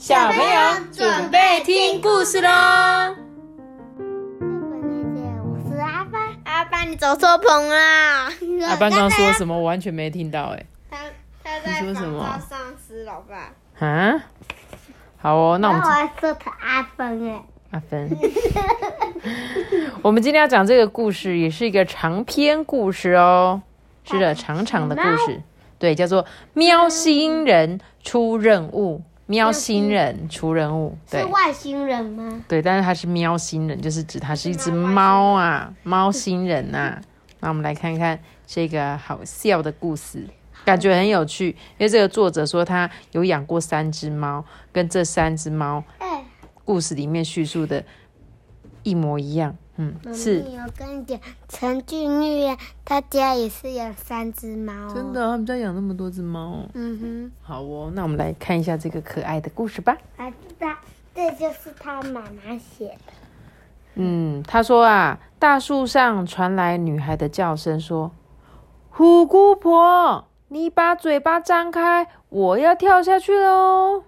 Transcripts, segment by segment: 小朋友准备听故事喽！我是阿班，阿班你走错棚啦！阿班刚说什么？我完全没听到哎。他在说什么？丧尸老爸。啊？好哦，那我们。我要说他阿班哎。阿芬，我们今天要讲这个故事，也是一个长篇故事哦。是的，长长的故事，对，叫做《喵星人出任务》。喵星人出任务，对，是外星人吗？对，但是它是喵星人，就是指它是一只猫啊，猫星人啊。那我们来看看这个好笑的故事。感觉很有趣，因为这个作者说他有养过3只猫，跟这3只猫故事里面叙述的一模一样。嗯，是。我跟你讲，陈俊玉啊，他家也是养3只猫、哦。真的、啊，他们家养那么多只猫、哦。嗯哼。好哦，那我们来看一下这个可爱的故事吧。啊，这就是他妈妈写的。嗯，他说啊，大树上传来女孩的叫声，说：“虎姑婆，你把嘴巴张开，我要跳下去喽！”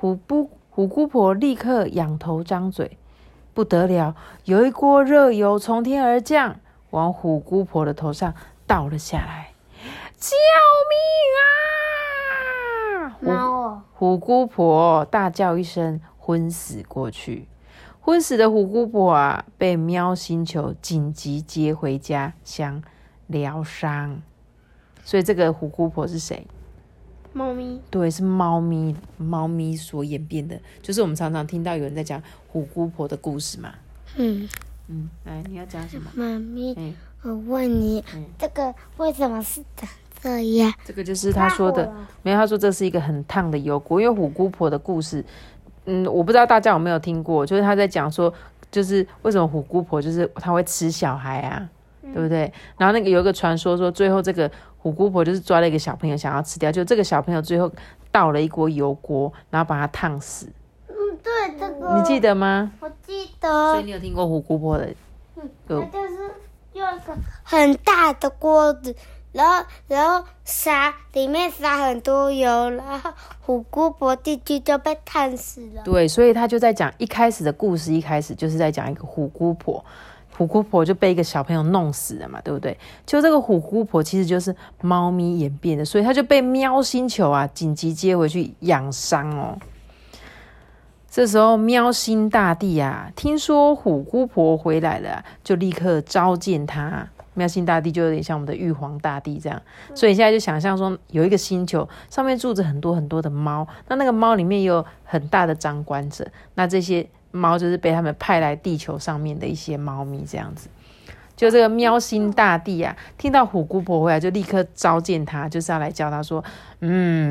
虎姑婆立刻仰头张嘴。不得了，有一锅热油从天而降，往虎姑婆的头上倒了下来。救命啊！虎姑婆大叫一声，昏死过去。昏死的虎姑婆啊，被喵星球紧急接回家，想疗伤。所以这个虎姑婆是谁？猫咪，对，是猫咪所演变的，就是我们常常听到有人在讲虎姑婆的故事嘛。嗯嗯，来，你要讲什么？妈咪，我问你，这个为什么是长这样？这个就是他说的，没有，他说这是一个很烫的油锅，因为虎姑婆的故事，我不知道大家有没有听过，就是他在讲说，就是为什么虎姑婆就是她会吃小孩啊。对不对？然后那个有一个传说说，最后这个虎姑婆就是抓了一个小朋友想要吃掉，就这个小朋友最后倒了一锅油锅，然后把他烫死。嗯，对，这个你记得吗？我记得。所以你有听过虎姑婆的？嗯，她就是用一个很大的锅子，然后里面撒很多油，然后虎姑婆进去就被烫死了。对，所以他就在讲一开始的故事，一开始就是在讲一个虎姑婆。虎姑婆就被一个小朋友弄死了嘛，对不对？就这个虎姑婆其实就是猫咪演变的，所以她就被喵星球啊紧急接回去养伤哦。这时候喵星大帝啊，听说虎姑婆回来了、啊，就立刻召见她。喵星大帝就有点像我们的玉皇大帝这样，所以现在就想象说有一个星球上面住着很多很多的猫，那个猫里面也有很大的掌管者，那这些猫就是被他们派来地球上面的一些猫咪这样子。就这个喵星大帝啊，听到虎姑婆回来就立刻召见他，就是要来叫他说，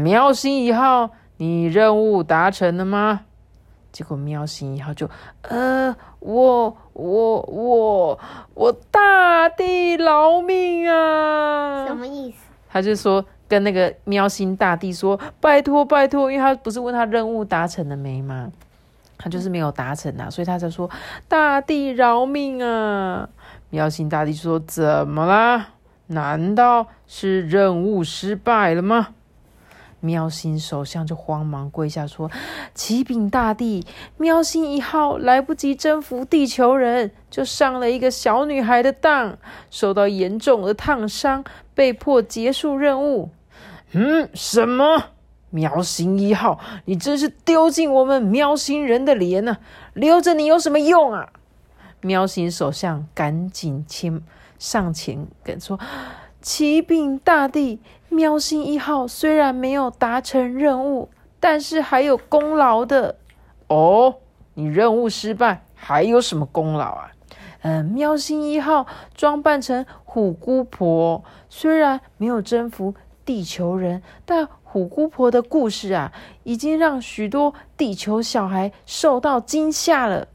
喵星1号，你任务达成了吗？结果喵星1号就我大帝饶命啊！什么意思？他就说跟那个喵星大帝说拜托拜托，因为他不是问他任务达成了没吗？他就是没有达成啊，所以他才说大帝饶命啊！喵星大帝说怎么啦？难道是任务失败了吗？喵星首相就慌忙跪下说：启禀大帝，喵星1号来不及征服地球人，就上了一个小女孩的当，受到严重的烫伤，被迫结束任务。什么？喵星1号，你真是丢尽我们喵星人的脸啊，留着你有什么用啊？喵星首相赶紧上前跟说：启禀大帝，喵星1号虽然没有达成任务，但是还有功劳的。哦，你任务失败，还有什么功劳啊？喵星1号装扮成虎姑婆，虽然没有征服地球人，但虎姑婆的故事啊，已经让许多地球小孩受到惊吓了。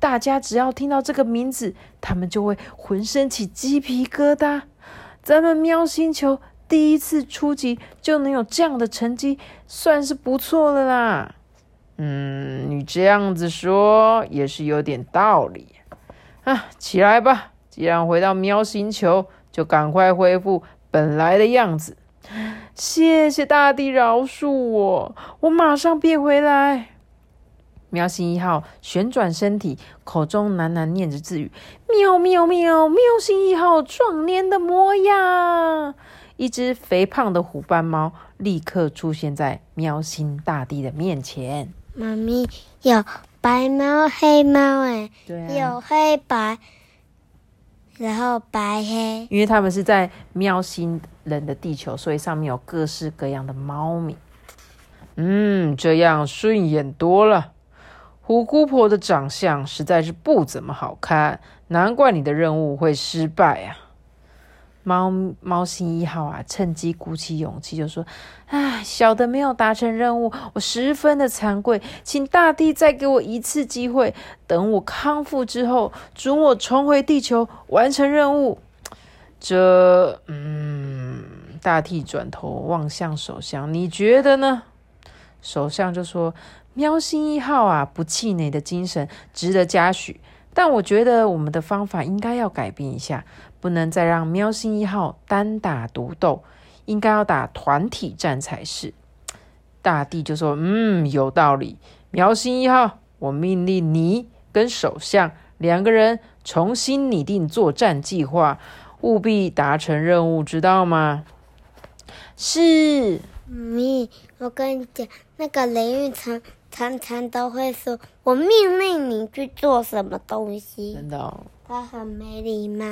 大家只要听到这个名字，他们就会浑身起鸡皮疙瘩。咱们喵星球第一次出击就能有这样的成绩，算是不错了啦。你这样子说也是有点道理啊。起来吧，既然回到喵星球，就赶快恢复本来的样子。谢谢大地饶恕我，我马上变回来。喵星一号旋转身体，口中喃喃念着自语：喵喵喵，喵星一号壮年的模样。一只肥胖的虎斑猫立刻出现在喵星大帝的面前。妈咪，有白猫黑猫耶，对啊，有黑白然后白黑，因为他们是在喵星人的地球，所以上面有各式各样的猫咪。这样顺眼多了。虎姑婆的长相实在是不怎么好看，难怪你的任务会失败啊。猫星一号啊，趁机鼓起勇气就说：唉，小的没有达成任务，我十分的惭愧，请大地再给我一次机会，等我康复之后，准我重回地球完成任务。大地转头望向首相，你觉得呢？首相就说：喵星一号啊，不气馁的精神值得嘉许，但我觉得我们的方法应该要改变一下，不能再让喵星一号单打独斗，应该要打团体战才是。大地就说：有道理，喵星一号，我命令你跟首相2个人重新拟定作战计划，务必达成任务，知道吗？是。我跟你讲，那个雷玉成常都会说：我命令你去做什么东西。真的哦，他很没礼貌。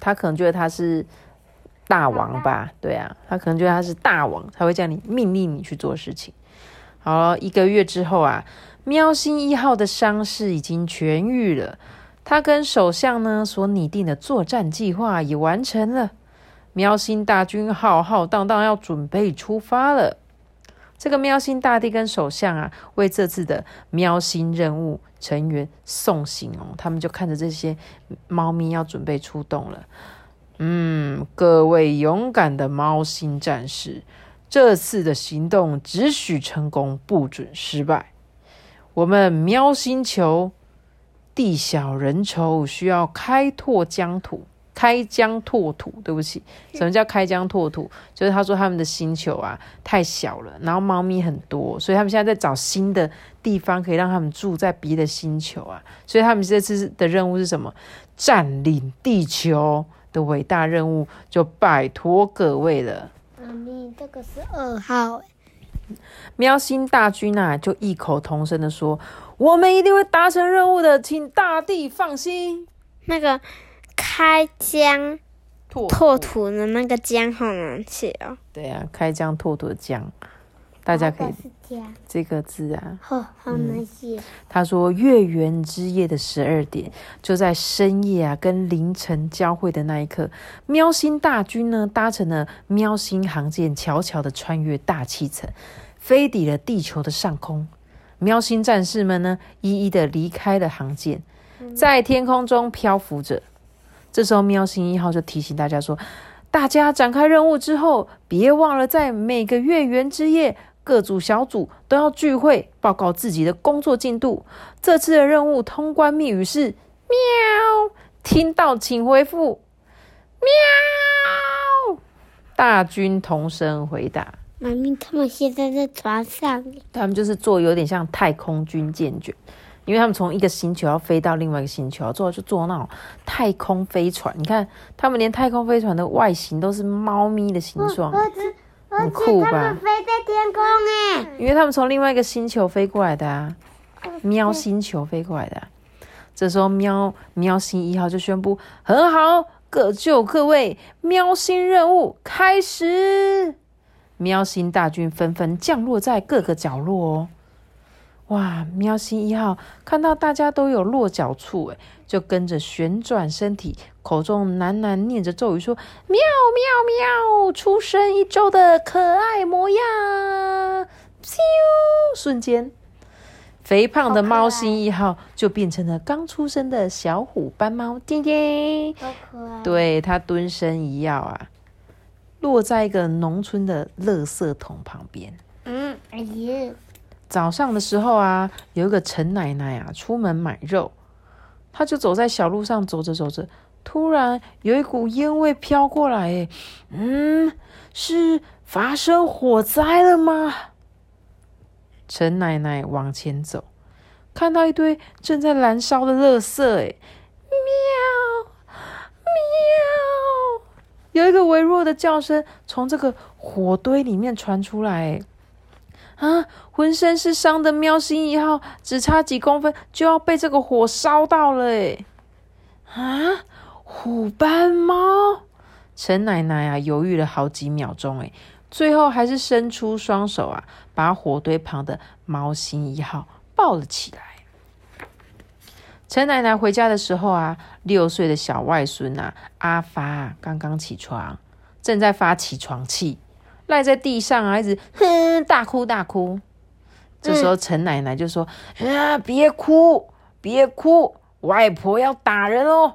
他可能觉得他是大王吧，对啊，他可能觉得他是大王，他会叫你命令你去做事情。好，1个月之后啊，喵星一号的伤势已经痊愈了，他跟首相呢所拟定的作战计划也完成了，喵星大军浩浩荡荡要准备出发了。这个喵星大帝跟首相啊，为这次的喵星任务成员送行哦。他们就看着这些猫咪要准备出动了。各位勇敢的猫星战士，这次的行动只许成功，不准失败。我们喵星球地小人稠，需要开疆拓土，对不起，什么叫开疆拓土？就是他说他们的星球啊太小了，然后猫咪很多，所以他们现在在找新的地方可以让他们住在别的星球啊。所以他们这次的任务是什么？占领地球的伟大任务就拜托各位了。妈咪，这个是2号。喵星大军啊，就异口同声的说：我们一定会达成任务的，请大地放心。那个开疆拓土的那个疆好难写哦。对啊，开疆拓土的疆，大家可以这个字啊，好难写。他说，月圆之夜的12点，就在深夜啊跟凌晨交汇的那一刻，喵星大军呢搭乘了喵星航舰，悄悄的穿越大气层，飞抵了地球的上空。喵星战士们呢一一的离开了航舰，在天空中漂浮着。这时候喵星一号就提醒大家说：大家展开任务之后，别忘了在每个月圆之夜，各组小组都要聚会，报告自己的工作进度。这次的任务通关密语是喵，听到请回复喵。大军同声回答。妈咪，他们现在在船上，他们就是做有点像太空军舰卷，因为他们从一个星球要飞到另外一个星球，最后就坐那种太空飞船。你看，他们连太空飞船的外形都是猫咪的形状，很酷吧？他们飞在天空耶，因为他们从另外一个星球飞过来的啊，喵星球飞过来的啊。这时候喵星一号就宣布：很好，各位，喵星任务开始！喵星大军纷纷降落在各个角落哦。哇！喵星一号看到大家都有落脚处，就跟着旋转身体，口中喃喃念着咒语说：喵喵喵，出生1周的可爱模样。咻！瞬间，肥胖的猫星一号就变成了刚出生的小虎斑猫。叮叮，好可爱！对，它蹲身一跃啊，落在一个农村的垃圾桶旁边。哎呀！早上的时候啊，有一个陈奶奶啊出门买肉，她就走在小路上，走着，突然有一股烟味飘过来，是发生火灾了吗？陈奶奶往前走，看到一堆正在燃烧的垃圾，喵喵，有一个微弱的叫声从这个火堆里面传出来。啊！浑身是伤的喵星一号，只差几公分就要被这个火烧到了耶！啊！虎斑猫！陈奶奶啊，犹豫了好几秒钟耶，最后还是伸出双手啊，把火堆旁的猫星一号抱了起来。陈奶奶回家的时候啊，6岁的小外孙啊，阿发啊，刚刚起床，正在发起床气。赖在地上啊，一直哼大哭大哭。这时候陈奶奶就说：“啊，别哭，别哭，外婆要打人哦。”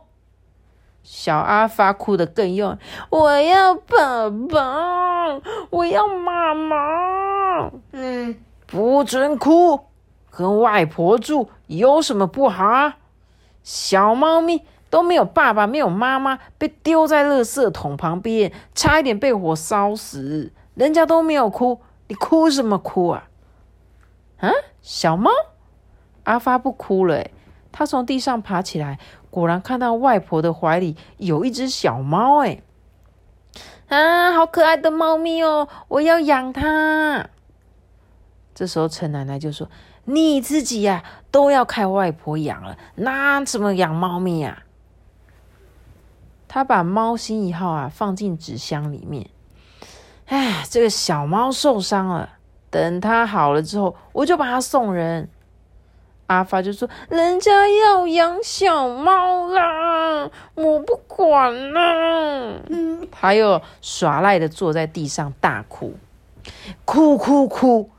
小阿发哭得更用：“我要爸爸，我要妈妈。”不准哭，跟外婆住有什么不好啊？小猫咪都没有爸爸，没有妈妈，被丢在垃圾桶旁边，差一点被火烧死。人家都没有哭，你哭什么哭啊？啊，小猫，阿发不哭了耶，他从地上爬起来，果然看到外婆的怀里有一只小猫耶。啊，好可爱的猫咪哦，我要养它。这时候陈奶奶就说：“你自己呀、啊，都要靠外婆养了，那怎么养猫咪啊？”他把猫星一号啊放进纸箱里面。哎，这个小猫受伤了，等它好了之后，我就把它送人。阿发就说：“人家要养小猫啦，我不管啦。”他又耍赖的坐在地上大哭，哭哭哭，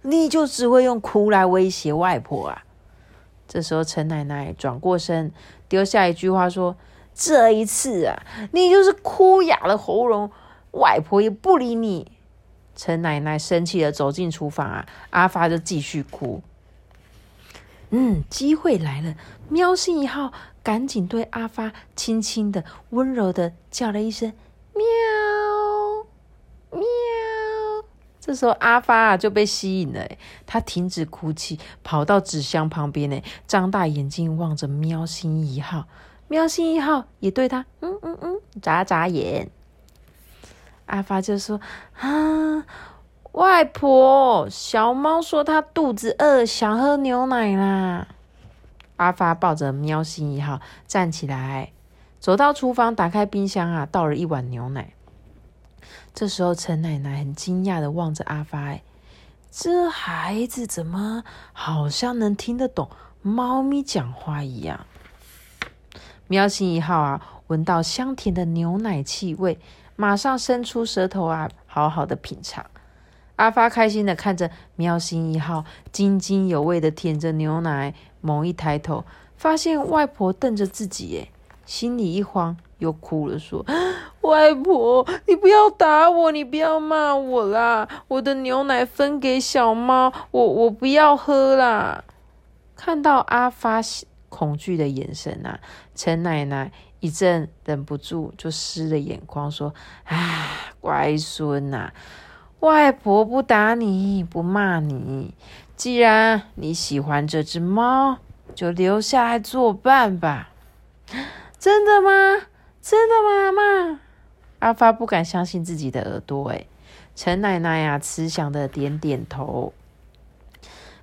你就只会用哭来威胁外婆啊！这时候陈奶奶转过身，丢下一句话说：“这一次啊，你就是哭哑了喉咙，外婆也不理你。”陈奶奶生气的走进厨房啊，阿发就继续哭。机会来了，喵星一号赶紧对阿发轻轻的、温柔的叫了一声：“喵，喵。”这时候阿发啊就被吸引了，他停止哭泣，跑到纸箱旁边呢，张大眼睛望着喵星一号。喵星一号也对他眨眨眼。阿发就说：“啊，外婆，小猫说它肚子饿，想喝牛奶啦。”阿发抱着喵星一号站起来，走到厨房，打开冰箱啊，倒了一碗牛奶。这时候陈奶奶很惊讶的望着阿发，这孩子怎么好像能听得懂猫咪讲话一样。喵星一号啊闻到香甜的牛奶气味，马上伸出舌头啊好好的品尝。阿发开心的看着喵星一号津津有味的舔着牛奶，猛一抬头发现外婆瞪着自己耶，心里一慌，又哭了，说：“外婆，你不要打我，你不要骂我啦！我的牛奶分给小猫，我不要喝啦！”看到阿发恐惧的眼神啊，陈奶奶一阵忍不住就湿了眼眶，说：“啊，乖孙啊，外婆不打你，不骂你，既然你喜欢这只猫，就留下来作伴吧。”真的吗？真的吗，妈？阿发不敢相信自己的耳朵耶。陈奶奶啊慈祥的点点头。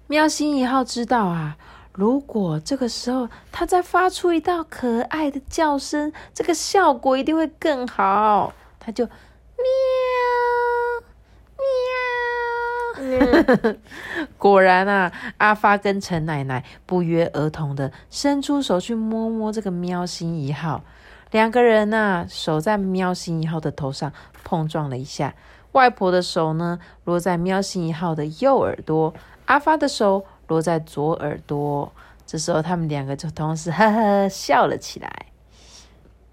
喵星一号知道啊，如果这个时候他再发出一道可爱的叫声，这个效果一定会更好。他就喵喵。果然啊，阿发跟陈奶奶不约而同的伸出手去摸摸这个喵星一号。两个人啊手在喵星一号的头上碰撞了一下，外婆的手呢落在喵星一号的右耳朵，阿发的手落在左耳朵。这时候他们两个就同时呵呵笑了起来。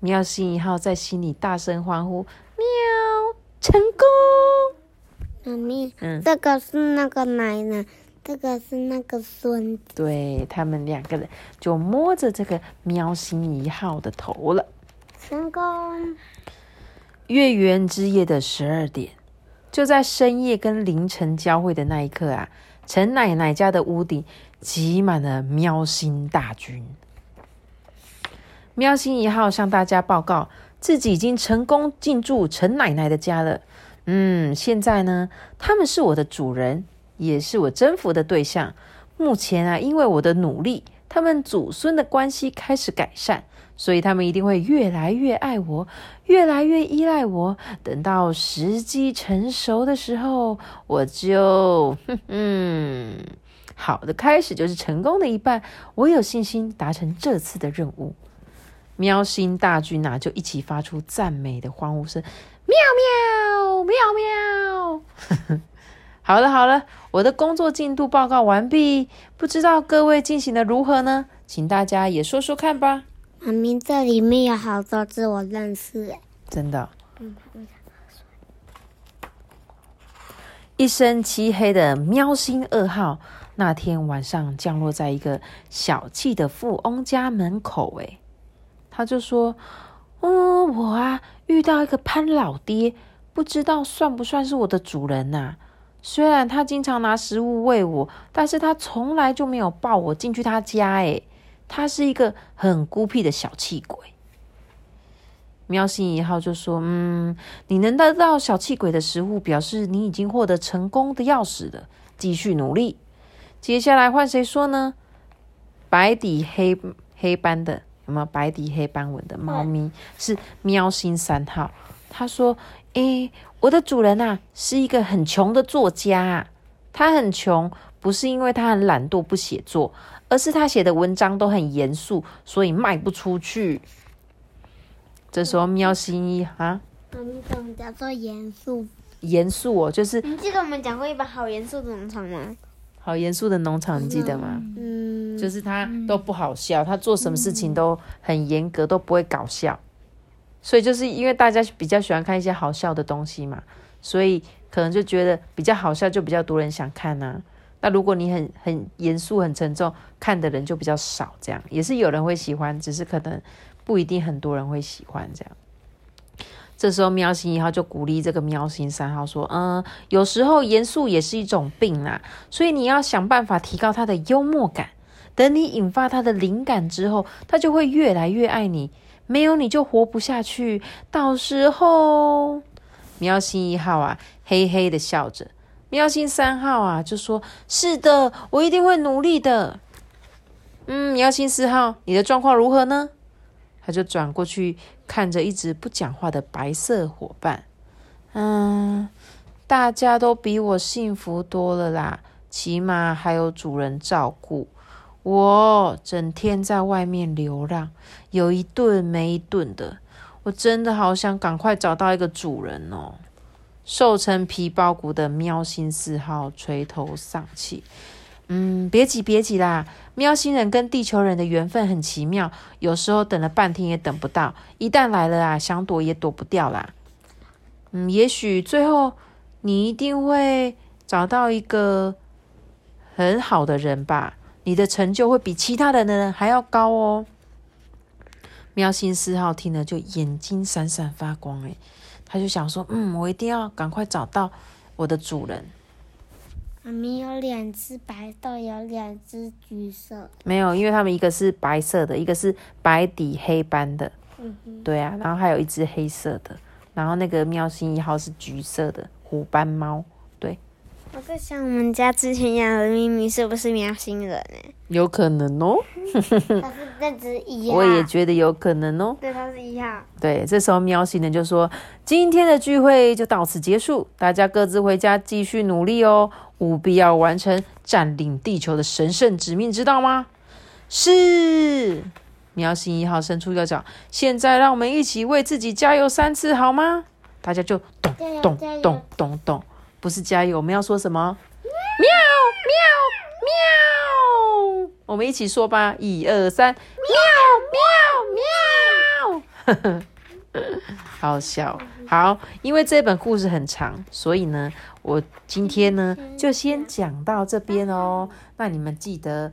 喵星一号在心里大声欢呼：“喵，成功！”妈咪，这个是那个奶奶，这个是那个孙子。对，他们两个人就摸着这个喵星一号的头了。成功！月圆之夜的12点，就在深夜跟凌晨交汇的那一刻啊，陈奶奶家的屋顶挤满了喵星大军。喵星一号向大家报告，自己已经成功进驻陈奶奶的家了。现在呢，他们是我的主人，也是我征服的对象。目前啊，因为我的努力，他们祖孙的关系开始改善，所以他们一定会越来越爱我，越来越依赖我。等到时机成熟的时候，我就好的开始就是成功的一半。我有信心达成这次的任务。喵星大军啊，就一起发出赞美的欢呼声，喵喵喵喵。好了，我的工作进度报告完毕，不知道各位进行的如何呢？请大家也说说看吧。妈咪，这里面有好多字我认识。真的？一身漆黑的喵星二号，那天晚上降落在一个小气的富翁家门口。他就说：“我啊遇到一个潘老爹，不知道算不算是我的主人呐？虽然他经常拿食物喂我，但是他从来就没有抱我进去他家。他是一个很孤僻的小气鬼。”喵星一号就说：“你能得到小气鬼的食物，表示你已经获得成功的钥匙了，继续努力。”接下来换谁说呢？白底黑斑的，有没有白底黑斑纹的猫咪？是喵星三号。他说：“我的主人啊，是一个很穷的作家啊。他很穷，不是因为他很懒惰不写作，而是他写的文章都很严肃，所以卖不出去。”这时候喵星一啊，我们怎么叫做严肃？严肃就是你记得我们讲过一本《好严肃的农场》吗？好严肃的农场，你记得吗？就是他都不好笑，他做什么事情都很严格，都不会搞笑。所以就是因为大家比较喜欢看一些好笑的东西嘛，所以可能就觉得比较好笑，就比较多人想看啊。那如果你很严肃、很沉重，看的人就比较少，这样也是有人会喜欢，只是可能不一定很多人会喜欢这样。这时候喵星一号就鼓励这个喵星三号说：“有时候严肃也是一种病啦，所以你要想办法提高他的幽默感。等你引发他的灵感之后，他就会越来越爱你。”没有你就活不下去，到时候喵星一号啊嘿嘿的笑着，喵星三号啊就说：“是的，我一定会努力的。”喵星四号，你的状况如何呢？他就转过去看着一直不讲话的白色伙伴。大家都比我幸福多了啦，起码还有主人照顾。我整天在外面流浪，有一顿没一顿的，我真的好想赶快找到一个主人哦。瘦成皮包骨的喵星四号垂头丧气。别急啦，喵星人跟地球人的缘分很奇妙，有时候等了半天也等不到，一旦来了啊，想躲也躲不掉啦。也许最后你一定会找到一个很好的人吧。你的成就会比其他的人还要高哦。喵星四号听了就眼睛闪闪发光，他就想说：“我一定要赶快找到我的主人。”妈咪，有两只白豆，有两只橘色。没有，因为他们一个是白色的，一个是白底黑斑的。对啊，然后还有一只黑色的，然后那个喵星一号是橘色的虎斑猫。我在想，我们家之前养的咪咪是不是喵星人？有可能哦。它是那只一号。我也觉得有可能哦。对，它是一号。对，这时候喵星人就说：“今天的聚会就到此结束，大家各自回家继续努力哦，务必要完成占领地球的神圣使命，知道吗？”是。喵星一号伸出右脚，现在让我们一起为自己加油3次，好吗？大家就咚咚咚咚咚。不是加油，我们要说什么？喵喵喵！我们一起说吧，1、2、3，喵喵喵！好笑。好，因为这本故事很长，所以呢，我今天呢就先讲到这边哦。那你们记得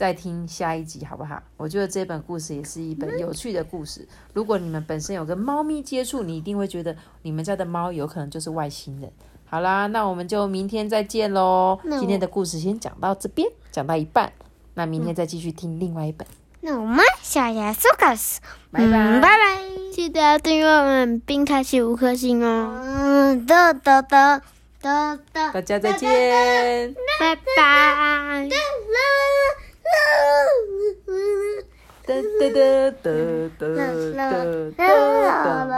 再听下一集好不好？我觉得这本故事也是一本有趣的故事。如果你们本身有跟猫咪接触，你一定会觉得你们家的猫有可能就是外星人。好啦，那我们就明天再见咯。今天的故事先讲到这边，讲到一半，那明天再继续听另外一本。那我们小牙苏卡斯，拜拜拜拜！记得要订阅我们并开启5颗星哦。大家再见，拜拜。